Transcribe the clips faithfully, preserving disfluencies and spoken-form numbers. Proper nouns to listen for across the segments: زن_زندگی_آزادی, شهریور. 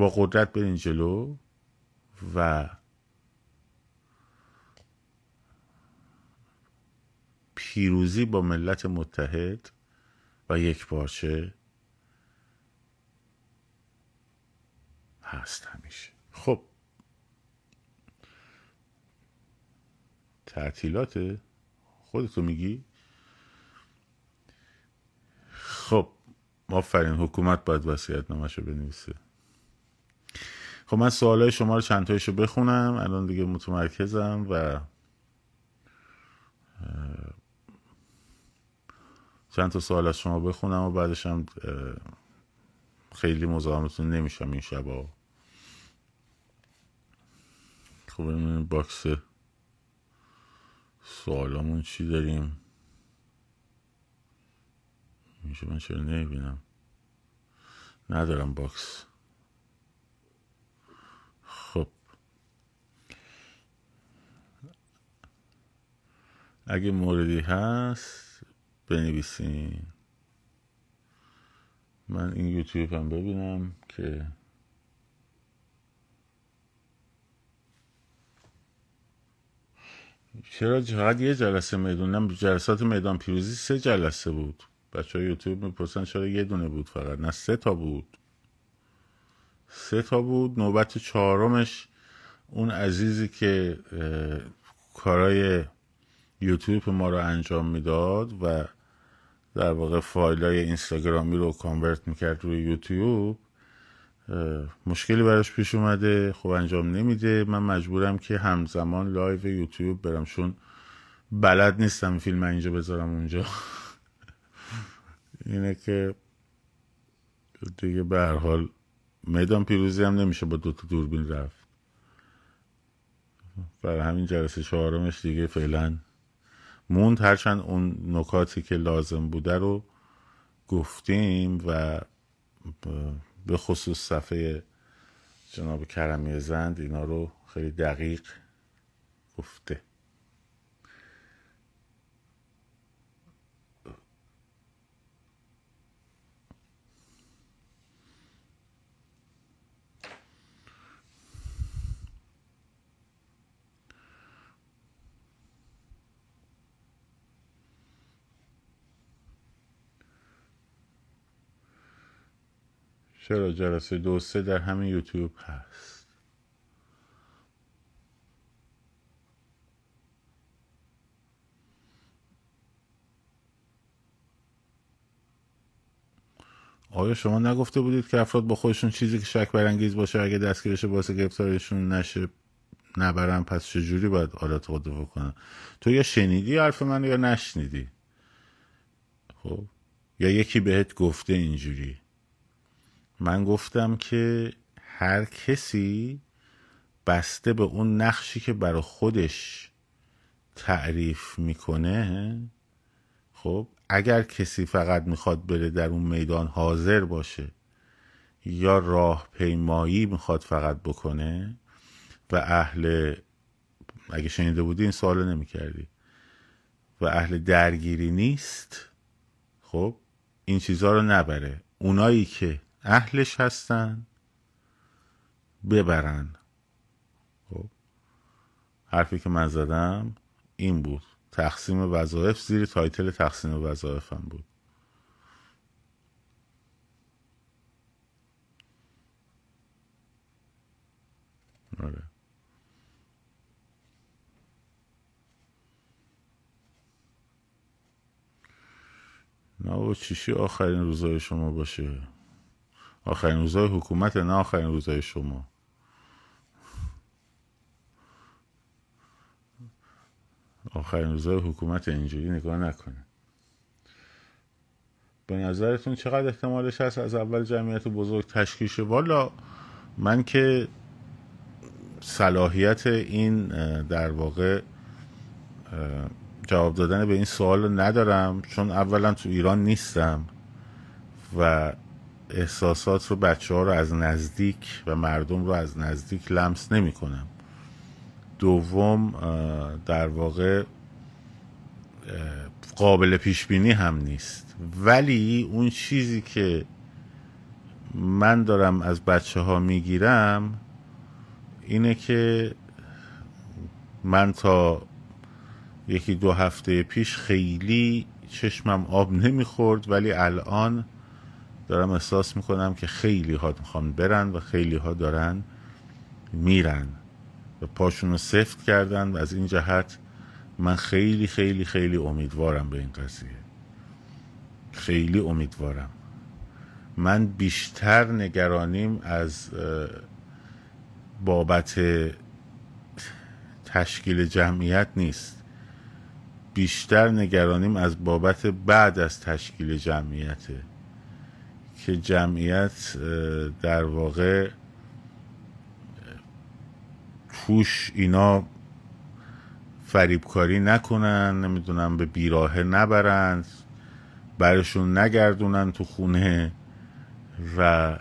با قدرت برین جلو و پیروزی با ملت متحد و یک پارچه هست همیشه. خب تعطیلات خودتو میگی؟ خب آفرین، حکومت باید وصیت‌نامه‌شو بنویسه. خب من سوالای شما رو چند تایشو بخونم، الان دیگه متمرکزم و چند تا سوال از شما بخونم و بعدش هم خیلی مزاحمتون نمیشم این شبا. خب این باکس سوالامون چی داریم؟ میشه من چرا نمیبینم؟ ندارم باکس. خب اگه موردی هست بنویسین، من این یوتیوب هم ببینم که چرا فقط یه جلسه میدون. نه، جلسات میدان پیروزی سه جلسه بود. بچه های یوتیوب میپرسن چرا یه دونه بود فقط، نه سه تا بود. سه تا بود. نوبت چهارمش اون عزیزی که کارهای یوتیوب ما رو انجام میداد و در واقع فایلای اینستاگرامی رو کانورت میکرد روی یوتیوب، مشکلی براش پیش اومده، خب انجام نمیده. من مجبورم که همزمان لایو یوتیوب برم، چون بلد نیستم فیلم اینجا بذارم اونجا. اینه که دیگه به هر حال میدان پیروزی هم نمیشه با دوتا دوربین رفت، برای همین جلسه چهارمش دیگه فعلا موند. هرچند اون نکاتی که لازم بوده رو گفتیم و به خصوص صفحه جناب کرمی زند اینا رو خیلی دقیق گفته. چرا جلسه دو سه در همین یوتیوب هست؟ آیا شما نگفته بودید که افراد با خودشون چیزی که شک برانگیز باشه اگه دستگیرش باعث گرفتاریشون نشه نبرن، پس چجوری باید آلت خودرو کنن؟ تو یا شنیدی حرف من یا نشنیدی. خب یا یکی بهت گفته اینجوری. من گفتم که هر کسی بسته به اون نقشی که برای خودش تعریف میکنه، خب اگر کسی فقط میخواد بره در اون میدان حاضر باشه یا راه پیمایی میخواد فقط بکنه و اهل، اگه شنیده بودی این سوالو نمیکردی، و اهل درگیری نیست، خب این چیزها رو نبره. اونایی که اهلش هستن ببرن. خب حرفی که من زدم این بود، تقسیم وظایف زیر تایتل تقسیم وظایف هم بود. آره نه و چیشی آخرین روزای شما باشه؟ آخرین روزای حکومت، نه آخرین روزای شما. آخرین روزای حکومت اینجوری نگاه نکنه. به نظرتون چقدر احتمالش هست از اول جمعیت بزرگ تشکیل شه؟ والا من که صلاحیت این در واقع جواب دادن به این سوال ندارم، چون اولا تو ایران نیستم و احساسات رو بچه ها رو از نزدیک و مردم رو از نزدیک لمس نمی کنم. دوم در واقع قابل پیش بینی هم نیست، ولی اون چیزی که من دارم از بچه ها میگیرم اینه که من تا یکی دو هفته پیش خیلی چشمم آب نمیخورد، ولی الان دارم احساس میکنم که خیلی ها میخوان برن و خیلی ها دارن میرن و پاشون رو سفت کردن و از این جهت من خیلی خیلی خیلی امیدوارم به این قضیه، خیلی امیدوارم. من بیشتر نگرانیم از بابت تشکیل جمعیت نیست، بیشتر نگرانیم از بابت بعد از تشکیل جمعیته که جمعیت در واقع توش اینا فریبکاری نکنن، نمیدونم به بیراهه نبرند، برشون نگردونن تو خونه و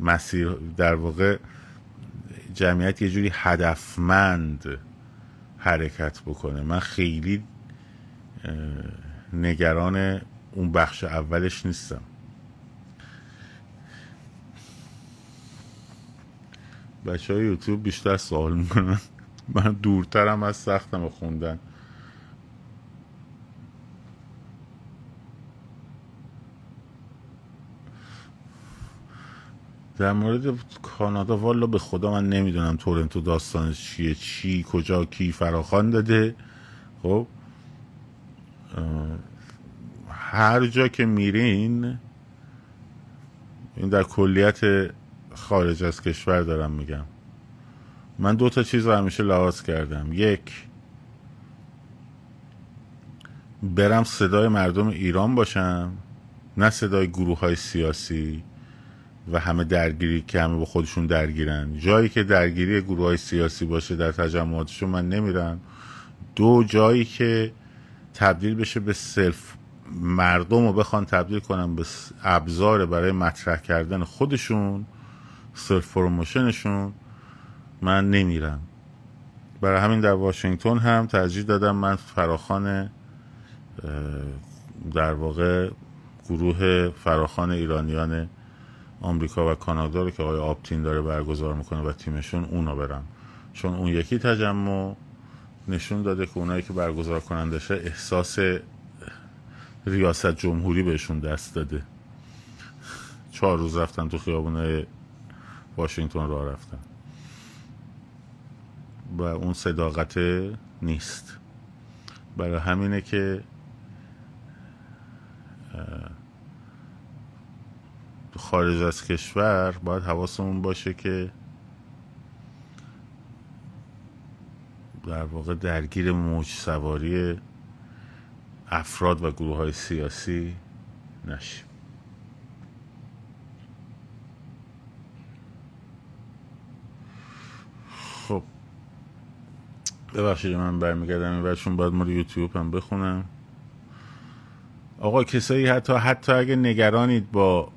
مسیر در واقع جمعیت یه جوری هدفمند حرکت بکنه. من خیلی نگران اون بخش اولش نیستم. بچه های یوتیوب بیشتر سوال میکنن، من دورترم از سختم خوندن. در مورد کانادا والا به خدا من نمیدونم تورنتو داستانش چیه، چی کجا کی فراخوان داده. خب هر جا که میرین، این در کلیت خارج از کشور دارم میگم، من دو تا چیز رو همیشه لحاظ کردم. یک، برم صدای مردم ایران باشم، نه صدای گروه های سیاسی و همه درگیری که همه با خودشون درگیرن. جایی که درگیری گروه های سیاسی باشه در تجمعاتشون من نمیرم. دو، جایی که تبدیل بشه به سلف، مردم رو بخوان تبدیل کنن به ابزار برای مطرح کردن خودشون، سلف پروموشنشون، من نمیرم. برای همین در واشنگتن هم ترجیح دادم من فراخوان در واقع گروه فراخوان ایرانیان آمریکا و کانادا رو که آقای آپتین داره برگزار میکنه و تیمشون، اونا برم، چون اون یکی تجمع نشون داده که اونایی که برگزار کننده شه احساس ریاست جمهوری بهشون دست داده. چهار روز رفتن تو خیابونای واشنگتن راه رفتن و اون صداقت نیست. برای همینه که خارج از کشور باید حواسمون باشه که در واقع درگیر موج سواری افراد و گروه های سیاسی نشیم. خب ببخشید من برمیگردم برشون، باید ما رو یوتیوب هم بخونم. آقا کسایی حتی حتی اگه نگرانید با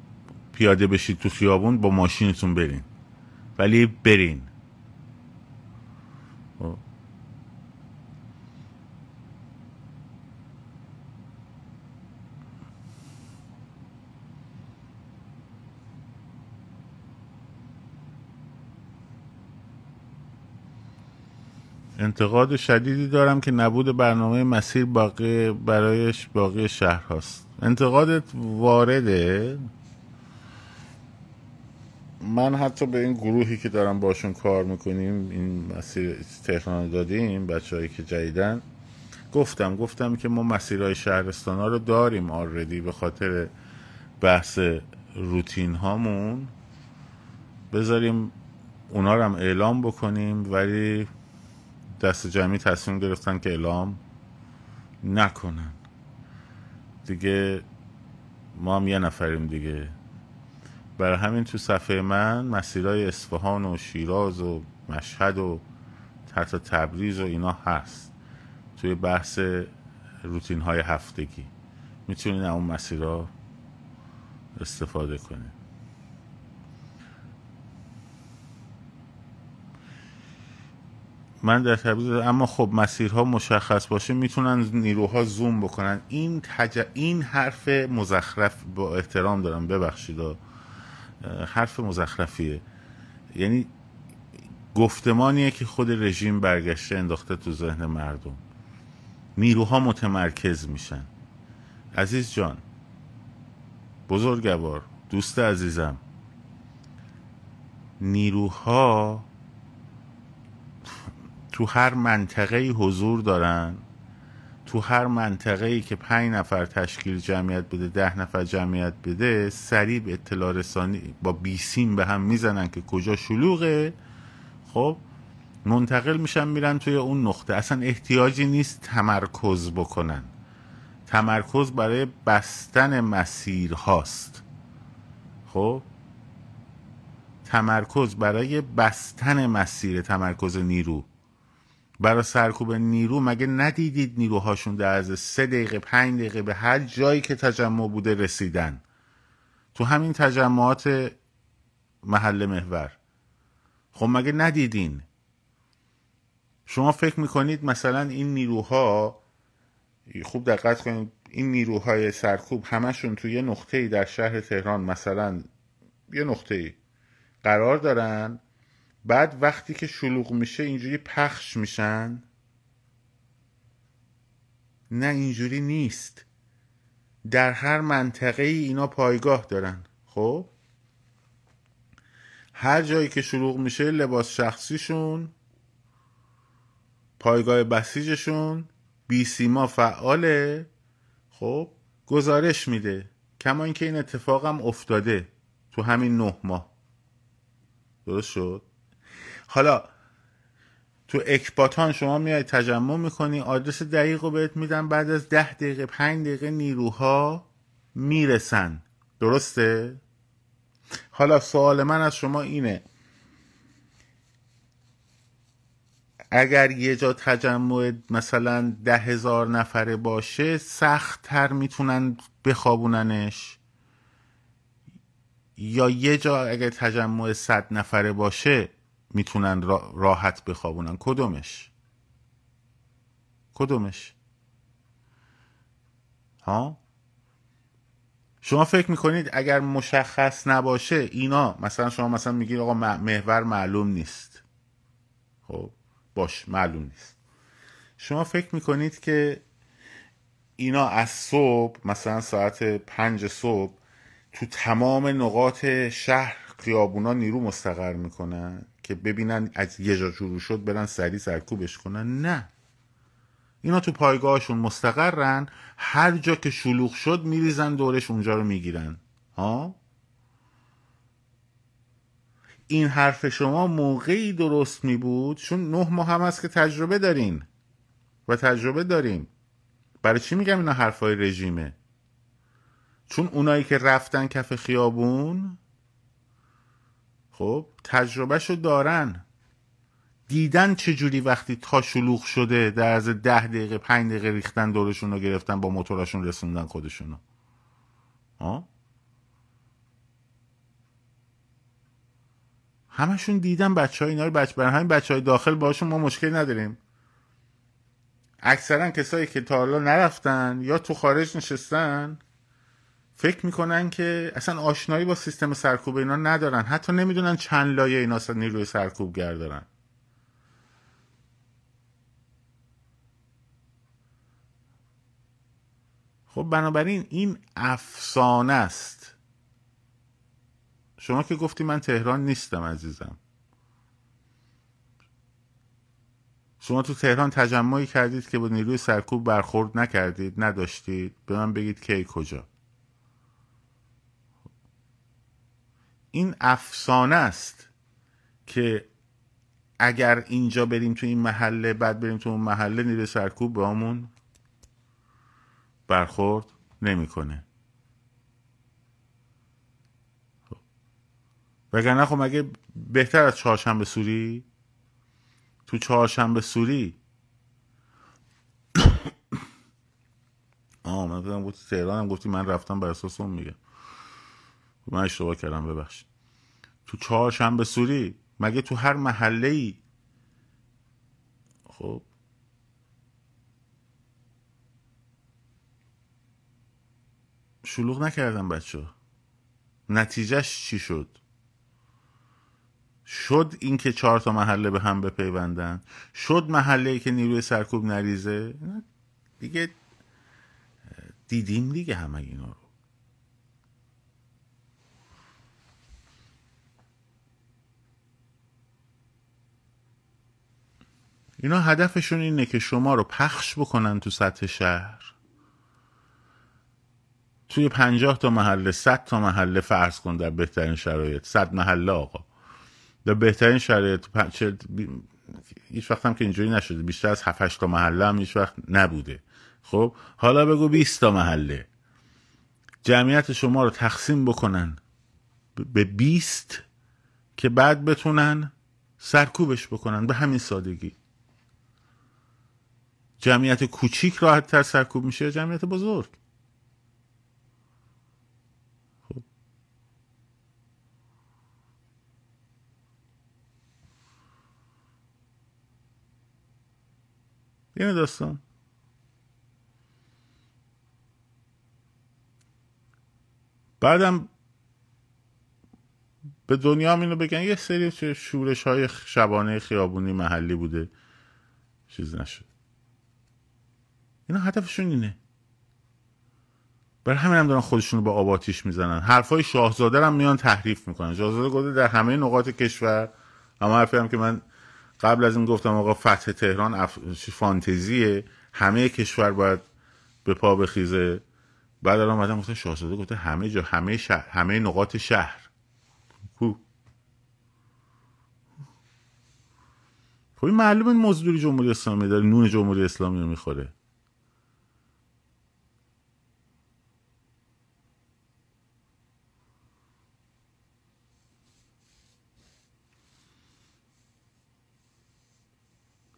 پیاده بشید تو خیابون، با ماشینتون برین، ولی برین. انتقاد شدیدی دارم که نبود برنامه مسیر باقی برایش باقی شهر هاست. انتقادت وارده. من حتی به این گروهی که دارم باشون کار میکنیم، این مسیر تهران دادیم، بچه هایی که جدیدن، گفتم گفتم که ما مسیرهای شهرستان ها رو داریم آلردی، به خاطر بحث روتین هامون بذاریم اونا رو هم اعلام بکنیم، ولی دست جمعی تصمیم گرفتن که اعلام نکنن دیگه. ما هم یه نفریم دیگه. برای همین تو صفحه من مسیرهای اصفهان و شیراز و مشهد و حتی تبریز و اینا هست، توی بحث روتین های هفتگی میتونین اون مسیرها استفاده کنین. من در تبریز، اما خب مسیرها مشخص باشه میتونن نیروها زوم بکنن. این, تج... این حرف مزخرف، با احترام دارم ببخشید، حرف مزخرفیه. یعنی گفتمانیه که خود رژیم برگشته انداخته تو ذهن مردم. نیروها متمرکز میشن. عزیز جان، بزرگوار، دوست عزیزم، نیروها تو هر منطقه‌ای حضور دارن، تو هر منطقه‌ای که پنج نفر تشکیل جمعیت بده، ده نفر جمعیت بده، سریع به اطلاع رسانی با بیسیم به هم میزنن که کجا شلوغه. خب منتقل میشن میرن توی اون نقطه. اصلا احتیاجی نیست تمرکز بکنن. تمرکز برای بستن مسیر هاست. خب تمرکز برای بستن مسیر، تمرکز نیرو برای سرکوب نیرو. مگه ندیدید نیروهاشون در از سه دقیقه پنج دقیقه به هر جایی که تجمع بوده رسیدن؟ تو همین تجمعات محل محور. خب مگه ندیدین؟ شما فکر میکنید مثلا این نیروها، خوب دقت کنید، این نیروهای سرکوب همشون توی یه نقطه‌ای در شهر تهران مثلا یه نقطه‌ای قرار دارن، بعد وقتی که شلوغ میشه اینجوری پخش میشن؟ نه اینجوری نیست. در هر منطقه ای اینا پایگاه دارن. خب هر جایی که شلوغ میشه لباس شخصیشون، پایگاه بسیجشون، بی سیما فعاله. خب گزارش میده. کما اینکه این اتفاق هم افتاده تو همین نه ماه. درست شد؟ حالا تو اکباتان شما میای تجمع میکنی، آدرس دقیق رو بهت میدن، بعد از ده دقیقه پنج دقیقه نیروها میرسن. درسته؟ حالا سوال من از شما اینه، اگر یه جا تجمع مثلا ده هزار نفره باشه سخت تر میتونن بخوابوننش، یا یه جا اگر تجمع صد نفره باشه میتونن راحت بخوابونن؟ کدومش؟ کدومش؟ ها؟ شما فکر میکنید اگر مشخص نباشه اینا، مثلا شما مثلا میگید آقا محور معلوم نیست، خب باش معلوم نیست، شما فکر میکنید که اینا از صبح مثلا ساعت پنج صبح تو تمام نقاط شهر خیابونا نیرو مستقر میکنن که ببینن از یه جا شروع شد برن سریع سرکوبش کنن؟ نه، اینا تو پایگاهشون مستقرن، هر جا که شلوغ شد میریزن دورش، اونجا رو میگیرن. ها؟ این حرف شما موقعی درست میبود چون نه ماه هم هست که تجربه دارین و تجربه داریم. برای چی میگم اینا حرفای رژیمه؟ چون اونایی که رفتن کف خیابون خب تجربه شو دارن، دیدن چجوری وقتی تا شلوغ شده در از ده دقیقه پنج دقیقه ریختن دورشون رو، گرفتن با موتورشون رسوندن خودشون رو. ها؟ همشون دیدن بچه های اینا رو. بچه برای همین بچه های داخل باشون ما مشکل نداریم. اکثرا کسایی که تا حالا نرفتن یا تو خارج نشستن فکر میکنن که اصلا آشنایی با سیستم سرکوب اینا ندارن، حتی نمیدونن چند لایه اینا اصلا نیروی سرکوبگر دارن. خب بنابراین این افسانه است. شما که گفتی من تهران نیستم عزیزم، شما تو تهران تجمعی کردید که با نیروی سرکوب برخورد نکردید، نداشتید؟ به من بگید کی کجا. این افسانه است که اگر اینجا بریم تو این محله بعد بریم تو اون محله نیروی سرکوب با همون برخورد نمیکنه. وگرنه خب مگه بهتر از چهارشنبه سوری؟ تو چهارشنبه سوری آه من فکرم گفتی تهران، هم گفتی من رفتم بر اساس اون میگم، من اشتباه کردم ببخش. تو چهارشنبه سوری مگه تو هر محله‌ای خب شلوغ نکردن بچه ها؟ نتیجهش چی شد؟ شد این که چهار تا محله به هم بپیوندن؟ شد محله‌ای که نیروی سرکوب نریزه؟ دیگه دیدیم دیگه همه اینا رو. اینا هدفشون اینه که شما رو پخش بکنن تو سطح شهر، توی پنجاه تا محله، صد تا محله، فرض کن در بهترین شرایط، صد محله آقا، در بهترین شرایط، هیچ وقت هم که اینجوری نشده، بیشتر از هفت هشت تا محله هم هیچ وقت نبوده. خب حالا بگو بیست تا محله، جمعیت شما رو تقسیم بکنن به بیست که بعد بتونن سرکوبش بکنن، به همین سادگی. جمعیت کوچیک راحت تر سرکوب میشه یا جمعیت بزرگ؟ خب. اینه داستان. بعدم به دنیا هم اینو بگن یه سری شورش های شبانه خیابونی محلی بوده، چیز نشد. اینا هدفشون اینه، برای همین هم دارن خودشون رو با آب آتیش میزنن. حرفای شاهزاده هم میان تحریف میکنن. شاهزاده گفته در همه نقاط کشور، اما حرفی هم که من قبل از این گفتم آقا فتح تهران اف... فانتزیه، همه کشور باید به پا بخیزه. بعد الان بعدم گفتن شاهزاده گفته همه جا، همه شهر، همه نقاط شهر. خب این معلومه مزدوری جمهوری اسلامی داره نون جمهوری اسلامی رو میخوره.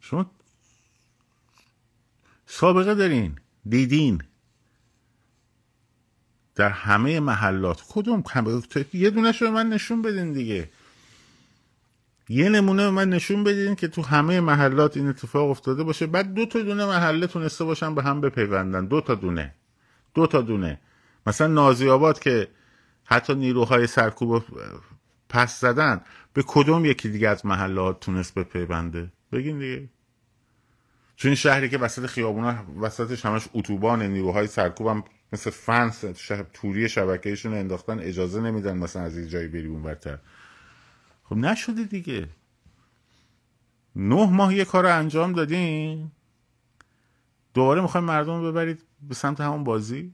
شما سابقه دارین، دیدین در همه محلات. کدوم یه دونه شو من نشون بدین دیگه، یه نمونه من نشون بدین که تو همه محلات این اتفاق افتاده باشه، بعد دو تا دونه محله تونسته باشن به هم بپیوندن. دو تا دونه دو تا دونه مثلا نازی آباد که حتی نیروهای سرکوب پس زدن، به کدوم یکی دیگه از محلات تونست بپیونده؟ بگین دیگه. چون شهری که وسط خیابونا وسطش همش اتوبان، نیروهای سرکوب هم مثل فنس توری شبکه‌ایشون انداختن، اجازه نمیدن مثلا از این جایی بری اونورتر. خب نشده دیگه. نه ماه یه کار انجام دادین، دوباره میخواین مردم رو ببرید به سمت همون بازی.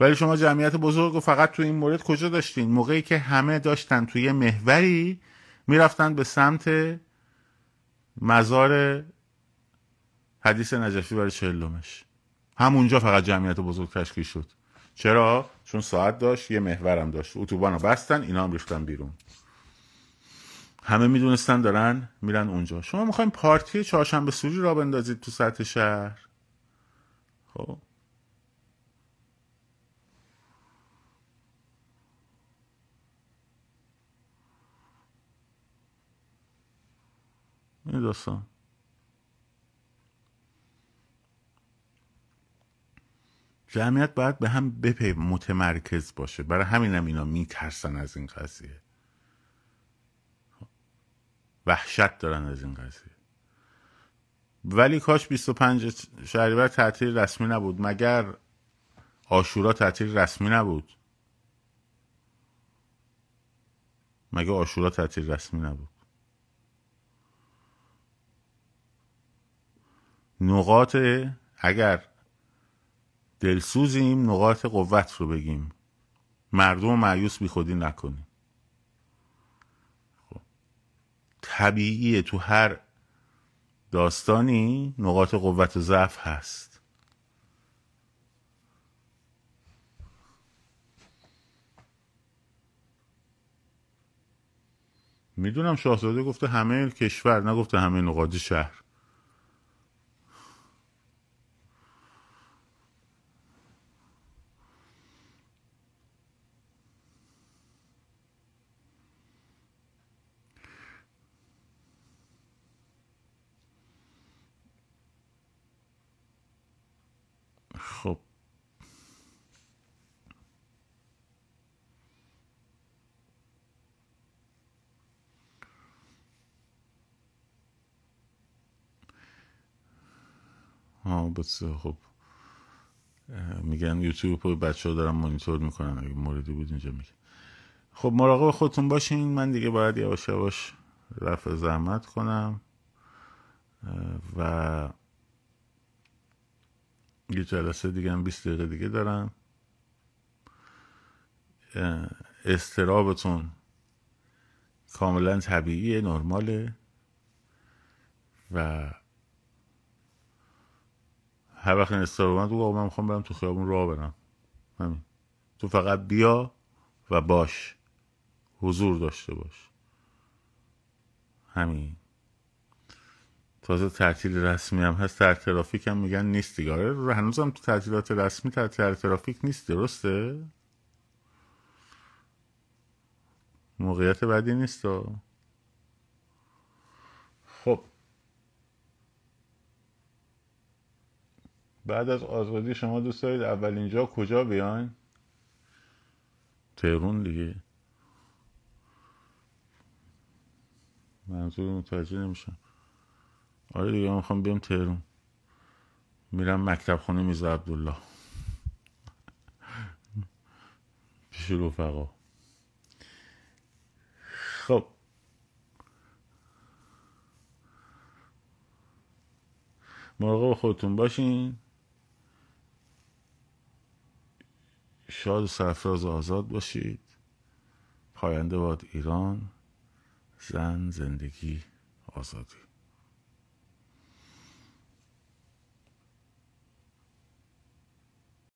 ولی شما جمعیت بزرگ و فقط تو این مورد کجا داشتین؟ موقعی که همه داشتن توی محوری میرفتن به سمت مزار حدیث نجفی برای چهلمش، همونجا فقط جمعیت بزرگ تشکیل شد. چرا؟ چون ساعت داشت، یه محورم داشت، اتوبان رو بستن، اینا هم ریختن بیرون، همه میدونستن دارن میرن اونجا. شما میخوایم پارتی چهارشنبه سوری را بندازید تو سطح شهر؟ خب این داستان. جمعیت باید به هم بپی متمرکز باشه، برای همین هم اینا میترسن از این قضیه، وحشت دارن از این قضیه. ولی کاش بیست و پنج شهریور تعطیل رسمی نبود، مگر عاشورا تعطیل رسمی نبود، مگر عاشورا تعطیل رسمی نبود. نقاط اگر دلسوزیم، نقاط قوت رو بگیم، مردم مایوس بی خودی نکنیم. خب. طبیعیه تو هر داستانی نقاط قوت و ضعف هست. میدونم شاهزاده گفته همه کشور، نگفته همه نقاط شهر. خب ها خب میگن یوتیوب رو بچه ها دارن مانیتور میکنن، اگه موردی بود اینجا میگن. خب مراقب خودتون باشین. من دیگه باید یواش یواش رفع زحمت کنم و یه جلسه دیگه هم بیست دقیقه دیگه دارم. استرابتون کاملا طبیعیه، نرماله و هر وقت این استراب من تو من میخوام برم تو خیابون راه برم، همین تو فقط بیا و باش، حضور داشته باش، همین. تازه تعطیل رسمی هم هست، تر ترافیک هم میگن نیست دیگه. آره هنوز هم تو تعطیلات رسمی تر ترافیک نیست، درسته؟ موقعیت بعدی نیست. خب بعد از آزادی شما دوست دارید اول اینجا کجا بیاین؟ تهران دیگه. منظور متوجه نمیشم. آره دیگه من میخوام بیام تهران، میرم مکتب خونه میرزا عبدالله پیش رفقا. خب مراقب خودتون باشین. شاد و سرفراز آزاد باشید. پاینده باد ایران. زن، زندگی، آزادی.